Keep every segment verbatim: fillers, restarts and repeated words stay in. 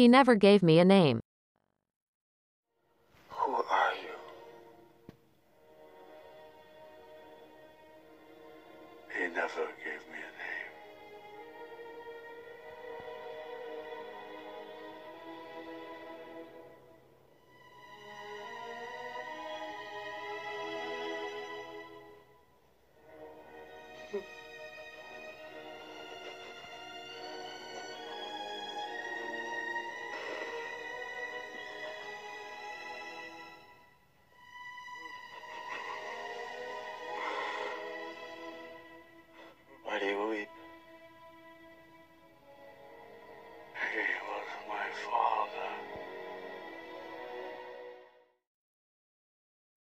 He never gave me a name. Who are you? He never gave me a name.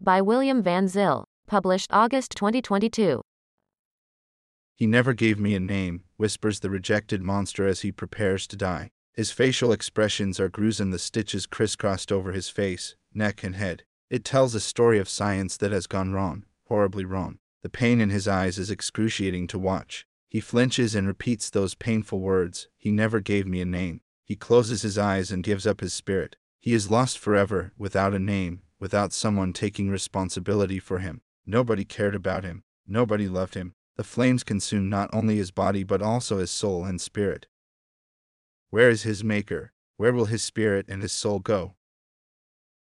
By William Van Zyl, published August twenty twenty-two. He never gave me a name, whispers the rejected monster as he prepares to die. His facial expressions are gruesome, the stitches crisscrossed over his face, neck and head. It tells a story of science that has gone wrong, horribly wrong. The pain in his eyes is excruciating to watch. He flinches and repeats those painful words, he never gave me a name. He closes his eyes and gives up his spirit. He is lost forever, without a name, without someone taking responsibility for him. Nobody cared about him. Nobody loved him. The flames consumed not only his body but also his soul and spirit. Where is his maker? Where will his spirit and his soul go?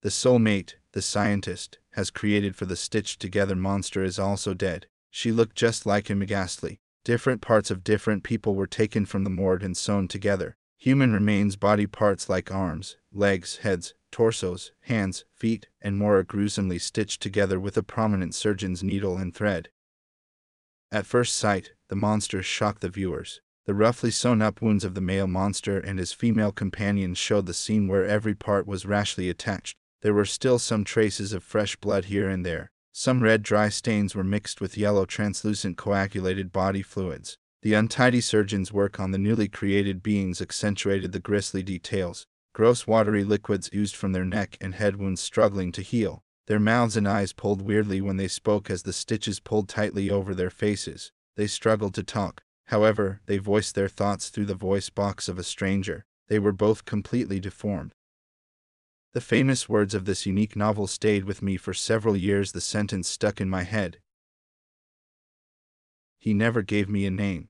The soulmate, the scientist, has created for the stitched-together monster is also dead. She looked just like him, ghastly. Different parts of different people were taken from the morgue and sewn together. Human remains, body parts like arms, legs, heads, torsos, hands, feet, and more are gruesomely stitched together with a prominent surgeon's needle and thread. At first sight, the monsters shocked the viewers. The roughly sewn-up wounds of the male monster and his female companions showed the scene where every part was rashly attached. There were still some traces of fresh blood here and there. Some red dry stains were mixed with yellow translucent coagulated body fluids. The untidy surgeon's work on the newly created beings accentuated the grisly details. Gross watery liquids oozed from their neck and head, wounds struggling to heal. Their mouths and eyes pulled weirdly when they spoke as the stitches pulled tightly over their faces. They struggled to talk. However, they voiced their thoughts through the voice box of a stranger. They were both completely deformed. The famous words of this unique novel stayed with me for several years. The sentence stuck in my head. He never gave me a name.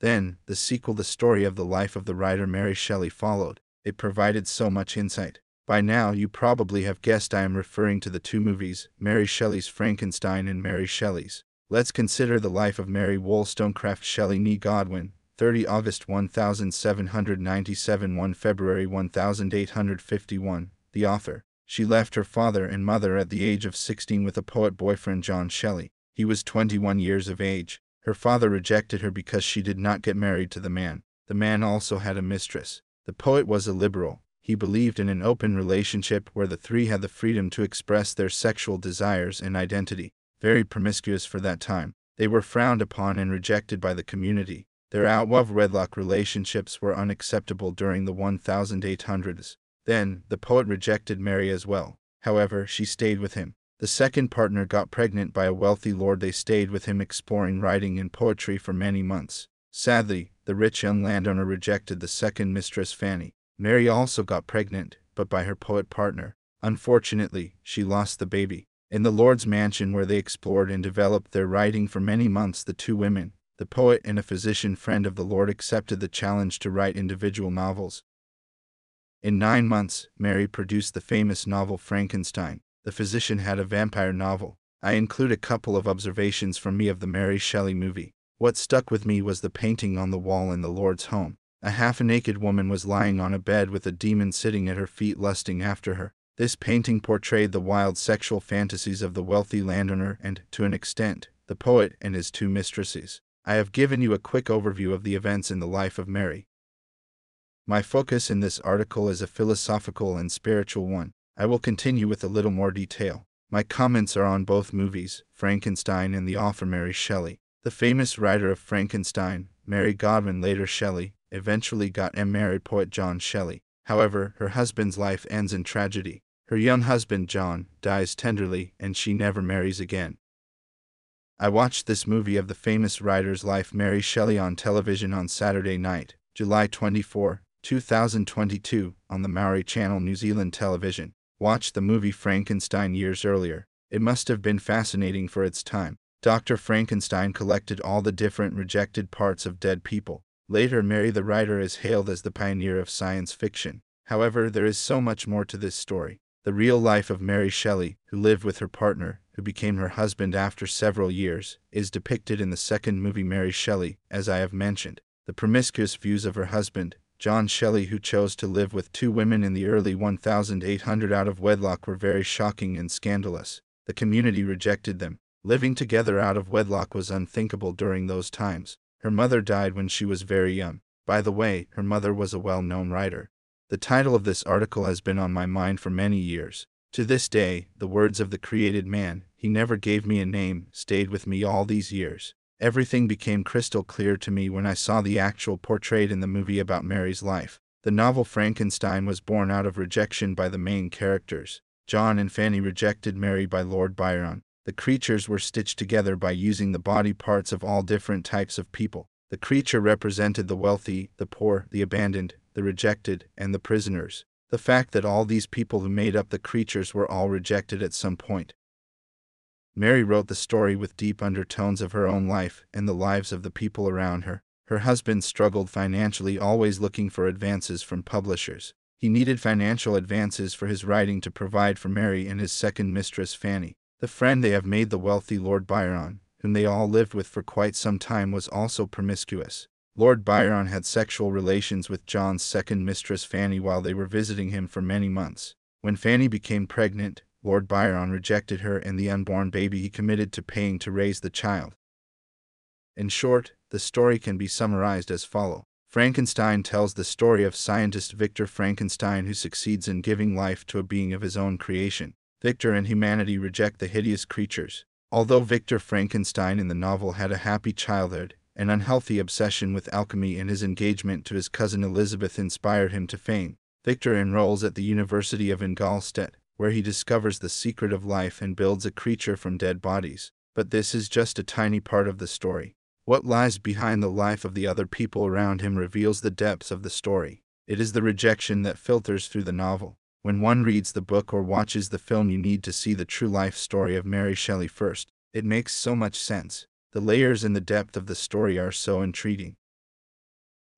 Then, the sequel, the story of the life of the writer Mary Shelley, followed. It provided so much insight. By now you probably have guessed I am referring to the two movies, Mary Shelley's Frankenstein and Mary Shelley's. Let's consider the life of Mary Wollstonecraft Shelley, née Godwin, thirtieth of August seventeen ninety-seven, first of February eighteen fifty-one, the author. She left her father and mother at the age of sixteen with a poet boyfriend, John Shelley. He was twenty-one years of age. Her father rejected her because she did not get married to the man. The man also had a mistress. The poet was a liberal. He believed in an open relationship where the three had the freedom to express their sexual desires and identity. Very promiscuous for that time, they were frowned upon and rejected by the community. Their out-of-wedlock relationships were unacceptable during the eighteen hundreds. Then, the poet rejected Mary as well. However, she stayed with him. The second partner got pregnant by a wealthy lord. They stayed with him, exploring writing and poetry for many months. Sadly, the rich young landowner rejected the second mistress, Fanny. Mary also got pregnant, but by her poet partner. Unfortunately, she lost the baby. In the lord's mansion, where they explored and developed their writing for many months, the two women, the poet and a physician friend of the lord, accepted the challenge to write individual novels. In nine months, Mary produced the famous novel Frankenstein. The physician had a vampire novel. I include a couple of observations from me of the Mary Shelley movie. What stuck with me was the painting on the wall in the lord's home. A half-naked woman was lying on a bed with a demon sitting at her feet lusting after her. This painting portrayed the wild sexual fantasies of the wealthy landowner and, to an extent, the poet and his two mistresses. I have given you a quick overview of the events in the life of Mary. My focus in this article is a philosophical and spiritual one. I will continue with a little more detail. My comments are on both movies, Frankenstein and the author Mary Shelley. The famous writer of Frankenstein, Mary Godwin, later Shelley, eventually got and married poet John Shelley. However, her husband's life ends in tragedy. Her young husband, John, dies tenderly, and she never marries again. I watched this movie of the famous writer's life Mary Shelley on television on Saturday night, July twenty-fourth, two thousand twenty-two, on the Maori Channel New Zealand television, watched the movie Frankenstein years earlier. It must have been fascinating for its time. Doctor Frankenstein collected all the different rejected parts of dead people. Later, Mary the writer is hailed as the pioneer of science fiction. However, there is so much more to this story. The real life of Mary Shelley, who lived with her partner, who became her husband after several years, is depicted in the second movie Mary Shelley, as I have mentioned. The promiscuous views of her husband, John Shelley, who chose to live with two women in the early eighteen hundreds out of wedlock, were very shocking and scandalous. The community rejected them. Living together out of wedlock was unthinkable during those times. Her mother died when she was very young. By the way, her mother was a well-known writer. The title of this article has been on my mind for many years. To this day, the words of the created man, "He never gave me a name," stayed with me all these years. Everything became crystal clear to me when I saw the actual portrayed in the movie about Mary's life. The novel Frankenstein was born out of rejection by the main characters. John and Fanny rejected Mary by Lord Byron. The creatures were stitched together by using the body parts of all different types of people. The creature represented the wealthy, the poor, the abandoned, the rejected, and the prisoners. The fact that all these people who made up the creatures were all rejected at some point. Mary wrote the story with deep undertones of her own life and the lives of the people around her. Her husband struggled financially, always looking for advances from publishers. He needed financial advances for his writing to provide for Mary and his second mistress Fanny. The friend they have made, the wealthy Lord Byron, whom they all lived with for quite some time, was also promiscuous. Lord Byron had sexual relations with John's second mistress Fanny while they were visiting him for many months. When Fanny became pregnant, Lord Byron rejected her and the unborn baby he committed to paying to raise the child. In short, the story can be summarized as follows. Frankenstein tells the story of scientist Victor Frankenstein, who succeeds in giving life to a being of his own creation. Victor and humanity reject the hideous creatures. Although Victor Frankenstein in the novel had a happy childhood, an unhealthy obsession with alchemy and his engagement to his cousin Elizabeth inspired him to fame. Victor enrolls at the University of Ingolstadt, where he discovers the secret of life and builds a creature from dead bodies. But this is just a tiny part of the story. What lies behind the life of the other people around him reveals the depths of the story. It is the rejection that filters through the novel. When one reads the book or watches the film, you need to see the true life story of Mary Shelley first. It makes so much sense. The layers and the depth of the story are so intriguing.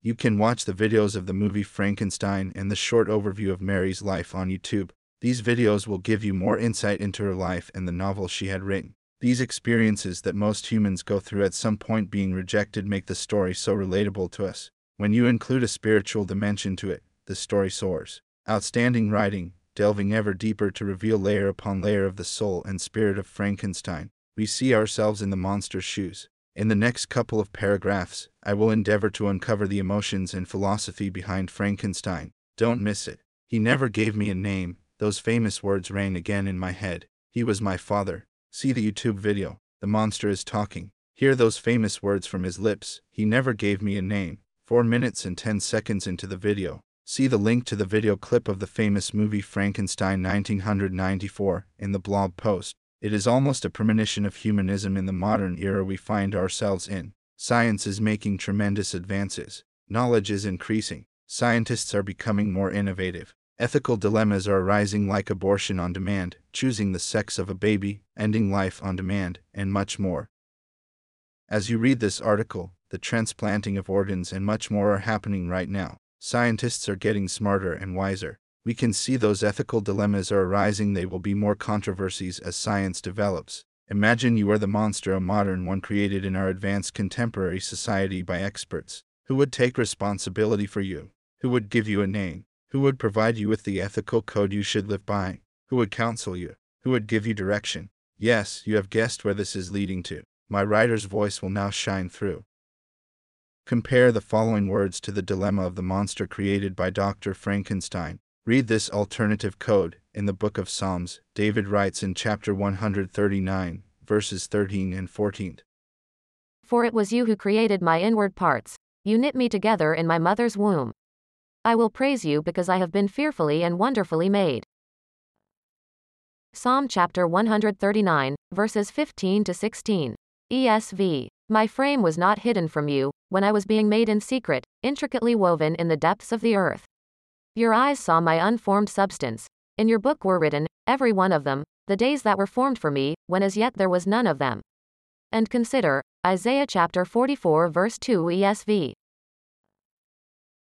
You can watch the videos of the movie Frankenstein and the short overview of Mary's life on YouTube. These videos will give you more insight into her life and the novel she had written. These experiences that most humans go through at some point, being rejected, make the story so relatable to us. When you include a spiritual dimension to it, the story soars. Outstanding writing, delving ever deeper to reveal layer upon layer of the soul and spirit of Frankenstein. We see ourselves in the monster's shoes. In the next couple of paragraphs, I will endeavor to uncover the emotions and philosophy behind Frankenstein. Don't miss it. "He never gave me a name." Those famous words rang again in my head. "He was my father." See the YouTube video. The monster is talking. Hear those famous words from his lips. "He never gave me a name." four minutes and ten seconds into the video. See the link to the video clip of the famous movie Frankenstein nineteen ninety-four in the blog post. It is almost a premonition of humanism in the modern era we find ourselves in. Science is making tremendous advances. Knowledge is increasing. Scientists are becoming more innovative. Ethical dilemmas are arising, like abortion on demand, choosing the sex of a baby, ending life on demand, and much more. As you read this article, the transplanting of organs and much more are happening right now. Scientists are getting smarter and wiser. We can see those ethical dilemmas are arising. They will be more controversies as science develops. Imagine you are the monster, a modern one created in our advanced contemporary society by experts. Who would take responsibility for you? Who would give you a name? Who would provide you with the ethical code you should live by? Who would counsel you? Who would give you direction? Yes, you have guessed where this is leading to. My writer's voice will now shine through. Compare the following words to the dilemma of the monster created by Doctor Frankenstein. Read this alternative code. In the book of Psalms, David writes in chapter one hundred thirty-nine, verses thirteen and fourteen. "For it was you who created my inward parts. You knit me together in my mother's womb. I will praise you because I have been fearfully and wonderfully made." Psalm chapter one hundred thirty-nine, verses fifteen to sixteen. E S V. My frame was not hidden from you, when I was being made in secret, intricately woven in the depths of the earth. Your eyes saw my unformed substance. In your book were written, every one of them, the days that were formed for me, when as yet there was none of them. And consider, Isaiah chapter forty-four verse two E S V.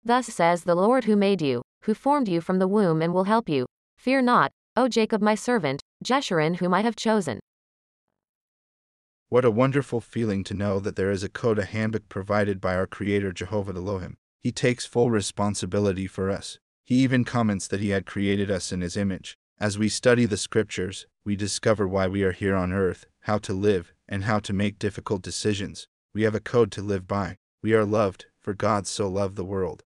Thus says the Lord who made you, who formed you from the womb and will help you. Fear not, O Jacob my servant, Jeshurun whom I have chosen. What a wonderful feeling to know that there is a code, a handbook provided by our Creator Jehovah Elohim. He takes full responsibility for us. He even comments that He had created us in His image. As we study the Scriptures, we discover why we are here on earth, how to live, and how to make difficult decisions. We have a code to live by. We are loved, for God so loved the world.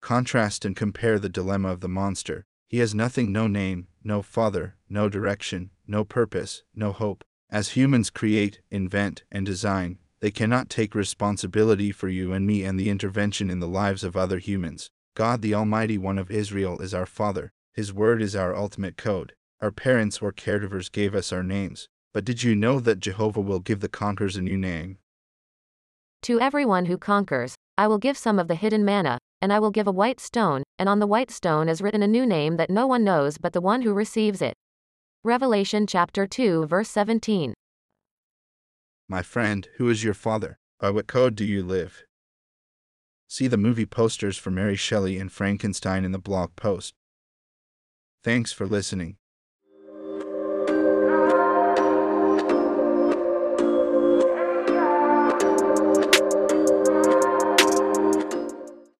Contrast and compare the dilemma of the monster. He has nothing, no name, no father, no direction, no purpose, no hope. As humans create, invent, and design, they cannot take responsibility for you and me and the intervention in the lives of other humans. God the Almighty One of Israel is our Father. His word is our ultimate code. Our parents or caregivers gave us our names. But did you know that Jehovah will give the conquerors a new name? To everyone who conquers, I will give some of the hidden manna, and I will give a white stone, and on the white stone is written a new name that no one knows but the one who receives it. Revelation chapter two verse seventeen. My friend, who is your father? By what code do you live? See the movie posters for Mary Shelley and Frankenstein in the blog post. Thanks for listening.